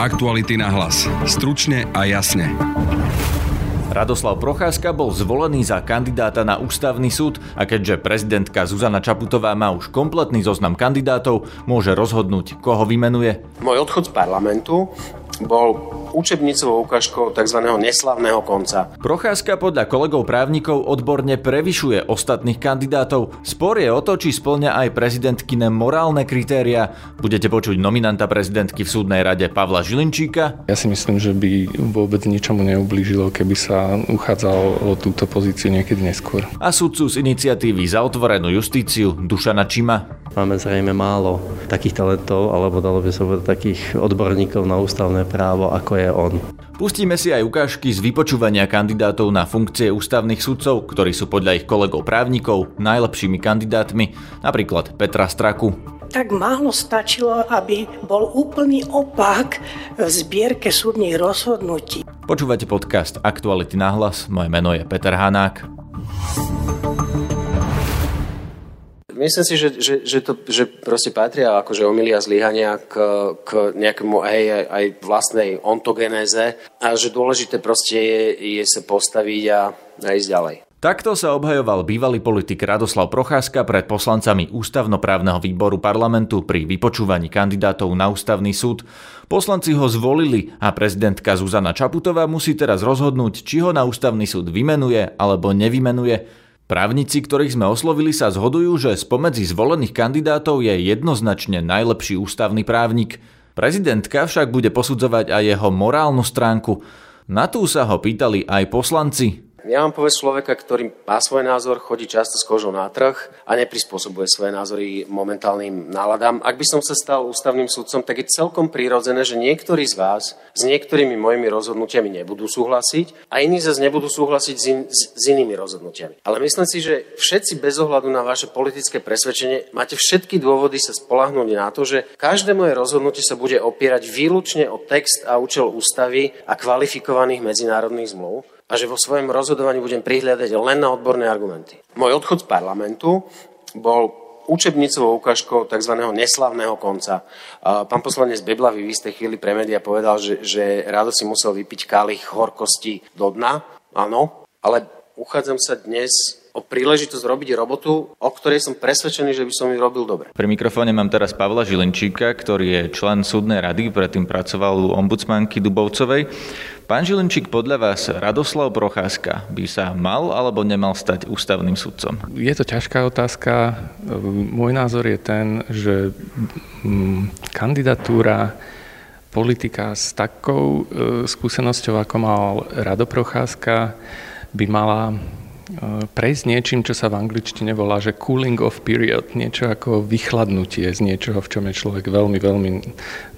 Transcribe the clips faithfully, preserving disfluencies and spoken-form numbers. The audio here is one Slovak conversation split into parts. Aktuality na hlas. Stručne a jasne. Radoslav Procházka bol zvolený za kandidáta na ústavný súd a keďže prezidentka Zuzana Čaputová má už kompletný zoznam kandidátov, môže rozhodnúť, koho vymenuje. Môj odchod z parlamentu bol učebnicovou ukážkou tzv. Neslavného konca. Procházka podľa kolegov právnikov odborne prevyšuje ostatných kandidátov. Spor je o to, či spĺňa aj prezidentkine morálne kritéria. Budete počuť nominanta prezidentky v súdnej rade Pavla Žilinčíka. Ja si myslím, že by vôbec ničomu neublížilo, keby sa uchádzalo o túto pozíciu niekedy neskôr. A sudcu z iniciatívy Za otvorenú justíciu Dušana Čima. Máme zrejme málo takých talentov, alebo dalo by sa povedať takých odborníkov na ústavné právo, ako je on. Pustíme si aj ukážky z vypočúvania kandidátov na funkcie ústavných sudcov, ktorí sú podľa ich kolegov právnikov najlepšími kandidátmi, napríklad Petra Straku. Tak málo stačilo, aby bol úplný opak v zbierke súdnych rozhodnutí. Počúvate podcast Aktuality na hlas, moje meno je Peter Hanák. Myslím si, že, že, že to že proste patria akože omyly a zlyhania k, k nejakému aj, aj vlastnej ontogenéze a že dôležité proste je, je sa postaviť a, a ísť ďalej. Takto sa obhajoval bývalý politik Radoslav Procházka pred poslancami ústavnoprávneho výboru parlamentu pri vypočúvaní kandidátov na ústavný súd. Poslanci ho zvolili a prezidentka Zuzana Čaputová musí teraz rozhodnúť, či ho na ústavný súd vymenuje alebo nevymenuje. Právnici, ktorých sme oslovili, sa zhodujú, že spomedzi zvolených kandidátov je jednoznačne najlepší ústavný právnik. Prezidentka však bude posudzovať aj jeho morálnu stránku. Na tú sa ho pýtali aj poslanci. Ja vám poviem človeka, ktorý má svoj názor, chodí často s kožou na trh a neprispôsobuje svoje názory momentálnym náladám. Ak by som sa stal ústavným sudcom, tak je celkom prirodzené, že niektorí z vás s niektorými mojimi rozhodnutiami nebudú súhlasiť a iní zase nebudú súhlasiť s, in- s inými rozhodnutiami. Ale myslím si, že všetci bez ohľadu na vaše politické presvedčenie máte všetky dôvody sa spoľahnúť na to, že každé moje rozhodnutie sa bude opierať výlučne o text a účel ústavy a kvalifikovaných medzinárodných zmluv. A že vo svojom rozhodovaní budem prihliadať len na odborné argumenty. Môj odchod z parlamentu bol učebnicovou ukážkou tzv. Neslavného konca. Pán poslanec Beblavý v istej chvíli pre médiá povedal, že, že Rado si musel vypiť kalich horkosti do dna. Áno, ale uchádzam sa dnes o príležitosť robiť robotu, o ktorej som presvedčený, že by som ju robil dobre. Pri mikrofóne mám teraz Pavla Žilinčíka, ktorý je člen súdnej rady, predtým pracoval u ombudsmanky Dubovcovej. Pán Žilinčík, podľa vás Radoslav Procházka by sa mal alebo nemal stať ústavným sudcom? Je to ťažká otázka. Môj názor je ten, že kandidatúra politika s takou skúsenosťou, ako mal Rado Procházka, by mala prejsť niečím, čo sa v angličtine volá, že cooling off period, niečo ako vychladnutie z niečoho, v čom je človek veľmi, veľmi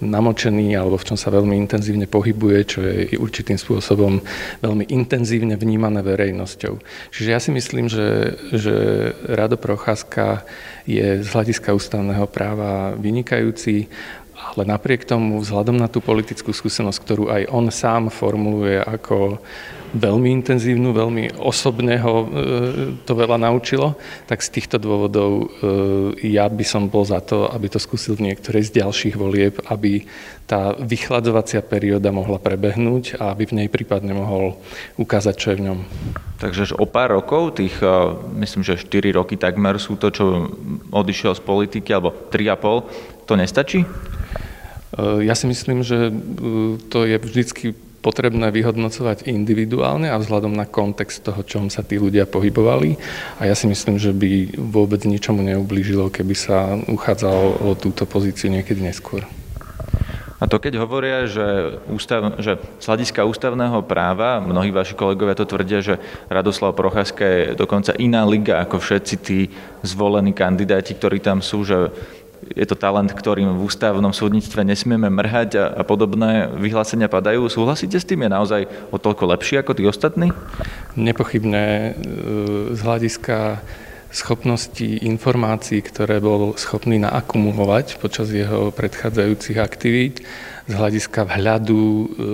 namočený alebo v čom sa veľmi intenzívne pohybuje, čo je určitým spôsobom veľmi intenzívne vnímané verejnosťou. Čiže ja si myslím, že, že Rado Procházka je z hľadiska ústavného práva vynikajúci, ale napriek tomu, vzhľadom na tú politickú skúsenosť, ktorú aj on sám formuluje ako veľmi intenzívnu, veľmi osobne ho e, to veľa naučilo, tak z týchto dôvodov e, ja by som bol za to, aby to skúsil v niektorej z ďalších volieb, aby tá vychladzovacia perióda mohla prebehnúť a aby v nej prípadne mohol ukázať, čo je v ňom. Takže o pár rokov, tých myslím, že štyri roky takmer sú to, čo odišiel z politiky, alebo tri a pol, to nestačí? Ja si myslím, že to je vždycky potrebné vyhodnocovať individuálne a vzhľadom na kontext toho, čom sa tí ľudia pohybovali. A ja si myslím, že by vôbec ničomu neublížilo, keby sa uchádzalo o túto pozíciu niekedy neskôr. A to keď hovoria, že, ústav, že z hľadiska ústavného práva, mnohí vaši kolegovia to tvrdia, že Radoslav Procházka je dokonca iná liga ako všetci tí zvolení kandidáti, ktorí tam sú, že je to talent, ktorým v ústavnom súdnictve nesmieme mrhať a, a podobné vyhlásenia padajú. Súhlasíte s tým? Je naozaj o toľko lepší ako tí ostatní? Nepochybne z hľadiska schopnosti informácií, ktoré bol schopný naakumulovať počas jeho predchádzajúcich aktivít, z hľadiska vhľadu,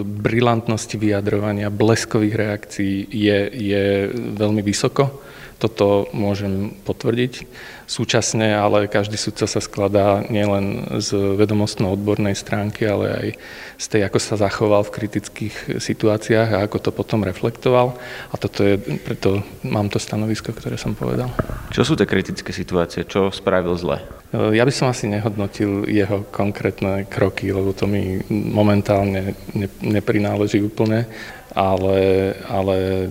brilantnosti vyjadrovania, bleskových reakcií je, je veľmi vysoko. Toto môžem potvrdiť. Súčasne, ale každý sudca sa skladá nielen z vedomostno-odbornej stránky, ale aj z tej, ako sa zachoval v kritických situáciách a ako to potom reflektoval. A toto je, preto mám to stanovisko, ktoré som povedal. Čo sú tie kritické situácie? Čo spravil zle? Ja by som asi nehodnotil jeho konkrétne kroky, lebo to mi momentálne neprináleží úplne. Ale, ale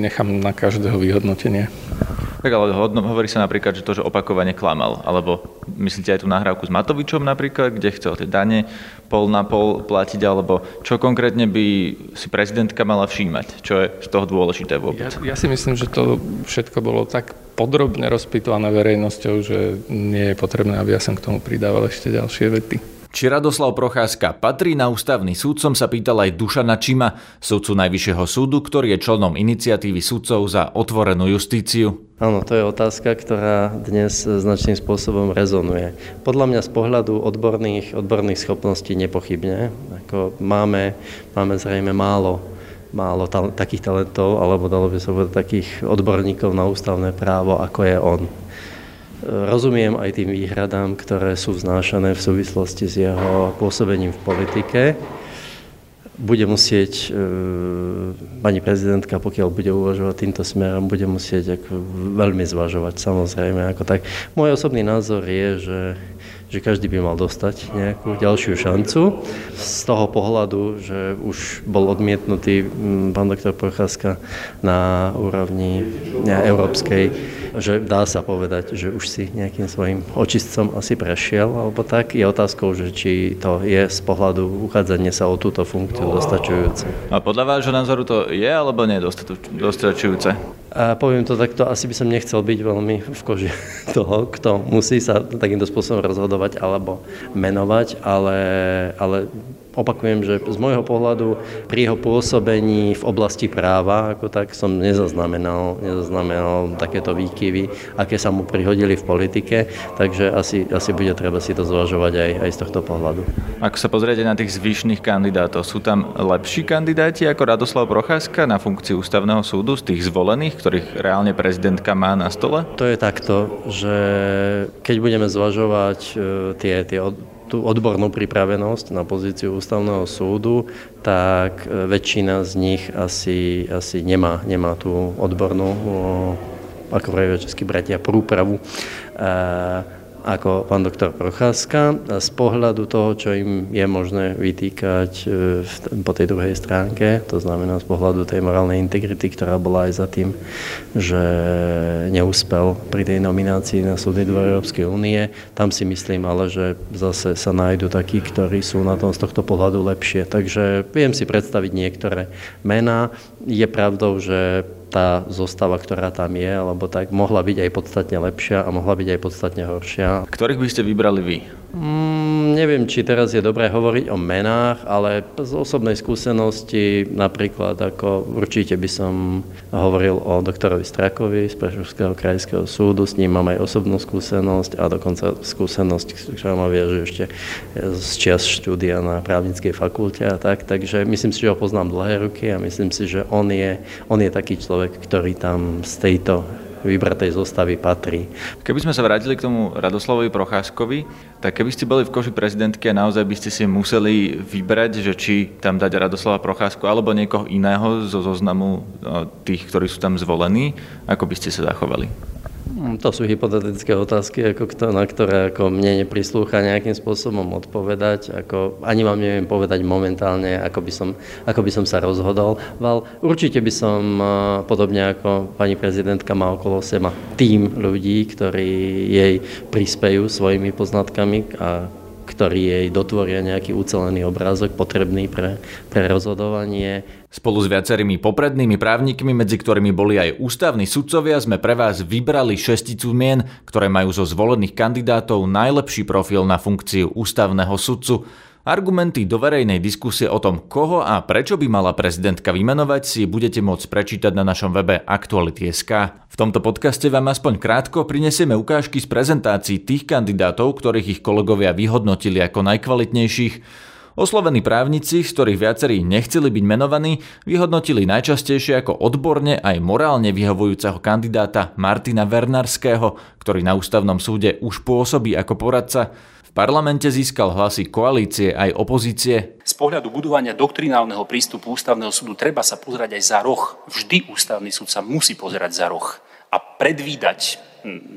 nechám na každého vyhodnotenie. Tak ale hodno, hovorí sa napríklad, že to, že opakovane klamal, alebo myslíte aj tú nahrávku s Matovičom napríklad, kde chcel tie dane pol na pol platiť, alebo čo konkrétne by si prezidentka mala všímať? Čo je z toho dôležité vôbec? Ja, ja si myslím, že to všetko bolo tak podrobne rozpýtované verejnosťou, že nie je potrebné, aby ja som k tomu pridával ešte ďalšie vety. Či Radoslav Procházka patrí na ústavný súdcom, sa pýtal aj Dušana Čima, sudcu Najvyššieho súdu, ktorý je členom iniciatívy sudcov Za otvorenú justíciu. Áno, to je otázka, ktorá dnes značným spôsobom rezonuje. Podľa mňa z pohľadu odborných, odborných schopností nepochybne. Ako máme, máme zrejme málo, málo ta- takých talentov, alebo dalo by sa povedať takých odborníkov na ústavné právo, ako je on. Rozumiem aj tým výhradám, ktoré sú vznášané v súvislosti s jeho pôsobením v politike. Bude musieť, pani prezidentka, pokiaľ bude uvažovať týmto smerom, bude musieť ako veľmi zvažovať, samozrejme. Ako tak. Môj osobný názor je, že, že každý by mal dostať nejakú ďalšiu šancu. Z toho pohľadu, že už bol odmietnutý pán doktor Procházka na úrovni európskej, že dá sa povedať, že už si nejakým svojim očistcom asi prešiel, alebo tak. Je otázkou, že či to je z pohľadu uchádzania sa o túto funkciu dostačujúce. A podľa vášho názoru to je, alebo nie dostačujúce? A poviem to takto, asi by som nechcel byť veľmi v koži toho, kto musí sa takýmto spôsobom rozhodovať alebo menovať, ale... ale opakujem, že z môjho pohľadu pri jeho pôsobení v oblasti práva, ako tak som nezaznamenal, nezaznamenal takéto výkyvy, aké sa mu prihodili v politike, takže asi, asi bude treba si to zvažovať aj, aj z tohto pohľadu. Ak sa pozriete na tých zvyšných kandidátov, sú tam lepší kandidáti ako Radoslav Procházka na funkciu ústavného súdu z tých zvolených, ktorých reálne prezidentka má na stole? To je takto, že keď budeme zvažovať tie, tie od... tú odbornú pripravenosť na pozíciu ústavného súdu, tak väčšina z nich asi, asi nemá, nemá tú odbornú, ako hovoria českí bratia, prúpravu, ako pán doktor Procházka. Z pohľadu toho, čo im je možné vytýkať po tej druhej stránke, to znamená z pohľadu tej morálnej integrity, ktorá bola aj za tým, že neúspel pri tej nominácii na súdny dvor Európskej únie, tam si myslím ale, že zase sa nájdu takí, ktorí sú na tom z tohto pohľadu lepšie. Takže viem si predstaviť niektoré mená. Je pravdou, že tá zostava, ktorá tam je, alebo tak, mohla byť aj podstatne lepšia a mohla byť aj podstatne horšia. Ktorých by ste vybrali vy? Mm, neviem, či teraz je dobré hovoriť o menách, ale z osobnej skúsenosti napríklad, ako určite by som hovoril o doktorovi Strakovi z Prešovského krajského súdu, s ním mám aj osobnú skúsenosť a dokonca skúsenosť, ktorá ma viaže ešte z čias štúdia na právnickej fakulte a tak, takže myslím si, že ho poznám dlhé ruky a myslím si, že on je, on je taký človek, ktorý tam z tejto vybratej zostavy patrí. Keby sme sa vrátili k tomu Radoslavovi Procházkovi, tak keby ste boli v koši prezidentky a naozaj by ste si museli vybrať, že či tam dať Radoslava Procházku alebo niekoho iného zo zoznamu tých, ktorí sú tam zvolení, ako by ste sa zachovali? To sú hypotetické otázky, ako kto, na ktoré ako mne neprislúcha nejakým spôsobom odpovedať. Ako, ani vám neviem povedať momentálne, ako by som, ako by som sa rozhodol. Val, určite by som, podobne ako pani prezidentka, má okolo seba tím ľudí, ktorí jej prispejú svojimi poznatkami a ktorí jej dotvoria nejaký ucelený obrázok potrebný pre, pre rozhodovanie. Spolu s viacerými poprednými právnikmi, medzi ktorými boli aj ústavní sudcovia, sme pre vás vybrali šesticu mien, ktoré majú zo zvolených kandidátov najlepší profil na funkciu ústavného sudcu. Argumenty do verejnej diskusie o tom, koho a prečo by mala prezidentka vymenovať, si budete môcť prečítať na našom webe Aktuality bodka es ká. V tomto podcaste vám aspoň krátko prinesieme ukážky z prezentácií tých kandidátov, ktorých ich kolegovia vyhodnotili ako najkvalitnejších. Oslovení právnici, z ktorých viacerí nechceli byť menovaní, vyhodnotili najčastejšie ako odborne aj morálne vyhovujúceho kandidáta Martina Vernarského, ktorý na ústavnom súde už pôsobí ako poradca. V parlamente získal hlasy koalície aj opozície. Z pohľadu budovania doktrinálneho prístupu ústavného súdu treba sa pozerať aj za roh. Vždy ústavný súd sa musí pozerať za roh a predvídať.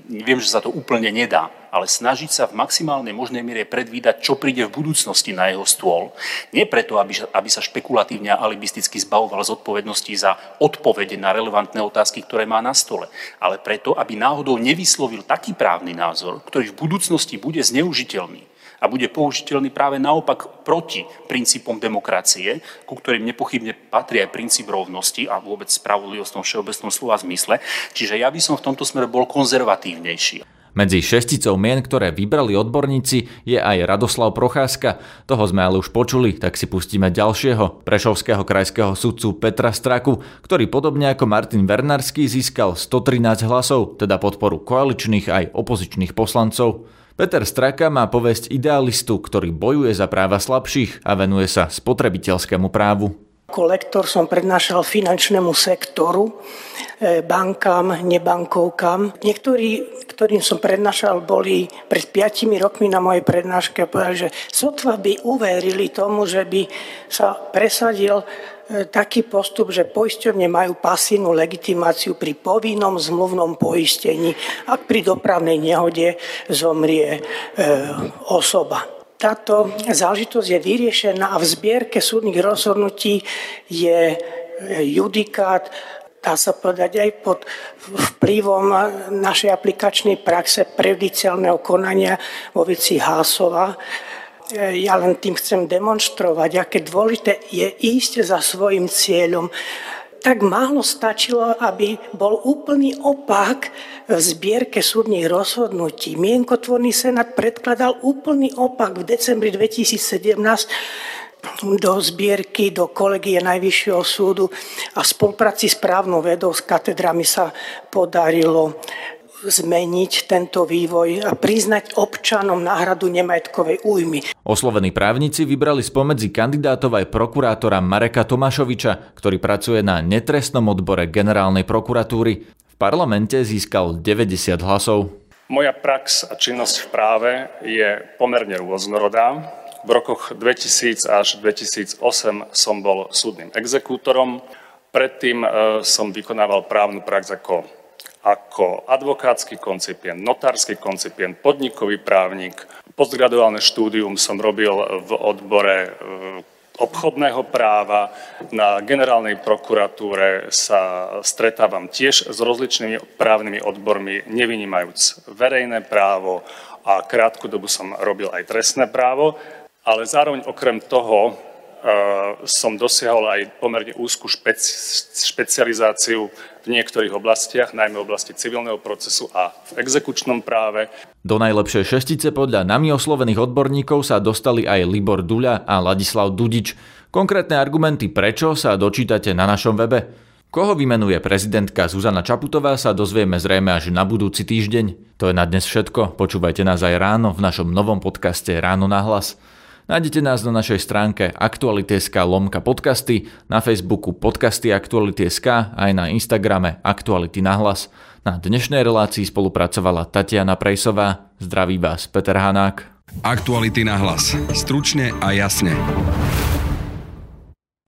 Viem, že sa to úplne nedá, ale snažiť sa v maximálnej možnej miere predvídať, čo príde v budúcnosti na jeho stôl. Nie preto, aby, aby sa špekulatívne a alibisticky zbavoval zodpovednosti za odpovede na relevantné otázky, ktoré má na stole, ale preto, aby náhodou nevyslovil taký právny názor, ktorý v budúcnosti bude zneužiteľný a bude použiteľný práve naopak proti princípom demokracie, ku ktorým nepochybne patrí aj princíp rovnosti a vôbec spravodlivosť v všeobecnom slova zmysle. Čiže ja by som v tomto smere bol konzervatívnejší. Medzi šesticou mien, ktoré vybrali odborníci, je aj Radoslav Procházka. Toho sme ale už počuli, tak si pustíme ďalšieho, prešovského krajského sudcu Petra Straku, ktorý podobne ako Martin Vernarský získal stotrinásť hlasov, teda podporu koaličných aj opozičných poslancov. Peter Straka má povesť idealistu, ktorý bojuje za práva slabších a venuje sa spotrebiteľskému právu. Ako lektor som prednášal finančnému sektoru, bankám, nebankovkám. Niektorí, ktorým som prednášal, boli pred piatimi rokmi na mojej prednáške a povedali, že sotva by uverili tomu, že by sa presadil taký postup, že poisťovne majú pasívnu legitimáciu pri povinnom zmluvnom poistení, ak pri dopravnej nehode zomrie e, osoba. Táto záležitosť je vyriešená a v zbierke súdnych rozhodnutí je judikát, dá sa povedať aj pod vplyvom našej aplikačnej praxe prejudiciálneho konania vo veci Hásova. Ja len tým chcem demonstrovať, aké dôležité je ísť za svojim cieľom. Tak málo stačilo, aby bol úplný opak v zbierke súdnych rozhodnutí. Mienkotvorný senát predkladal úplný opak v decembri dvetisícsedemnásť do zbierky, do kolegie Najvyššieho súdu a v spolupráci s právnou vedou s katedrami sa podarilo zmeniť tento vývoj a priznať občanom náhradu nemajetkovej újmy. Oslovení právnici vybrali spomedzi kandidátov aj prokurátora Mareka Tomášoviča, ktorý pracuje na netrestnom odbore generálnej prokuratúry. V parlamente získal deväťdesiat hlasov. Moja prax a činnosť v práve je pomerne rôznorodá. V rokoch dvetisíc až dvetisícosem som bol súdnym exekútorom. Predtým som vykonával právnu prax ako ako advokátsky koncipient, notársky koncipient, podnikový právnik. Postgraduálne štúdium som robil v odbore obchodného práva. Na generálnej prokuratúre sa stretávam tiež s rozličnými právnymi odbormi, nevynímajúc verejné právo a krátku dobu som robil aj trestné právo, ale zároveň okrem toho som dosiahol aj pomerne úzku špeci- špecializáciu v niektorých oblastiach, najmä v oblasti civilného procesu a v exekučnom práve. Do najlepšej šestice podľa nami oslovených odborníkov sa dostali aj Libor Duľa a Ladislav Dudič. Konkrétne argumenty prečo sa dočítate na našom webe. Koho vymenuje prezidentka Zuzana Čaputová sa dozvieme zrejme až na budúci týždeň. To je na dnes všetko. Počúvajte nás aj ráno v našom novom podcaste Ráno na hlas. Nájdete nás na našej stránke Aktuality.sk lomka podcasty, na Facebooku podcasty Aktuality.sk aj na Instagrame Aktuality na hlas. Na dnešnej relácii spolupracovala Tatiana Prejsová. Zdraví vás Peter Hanák. Aktuality na hlas. Stručne a jasne.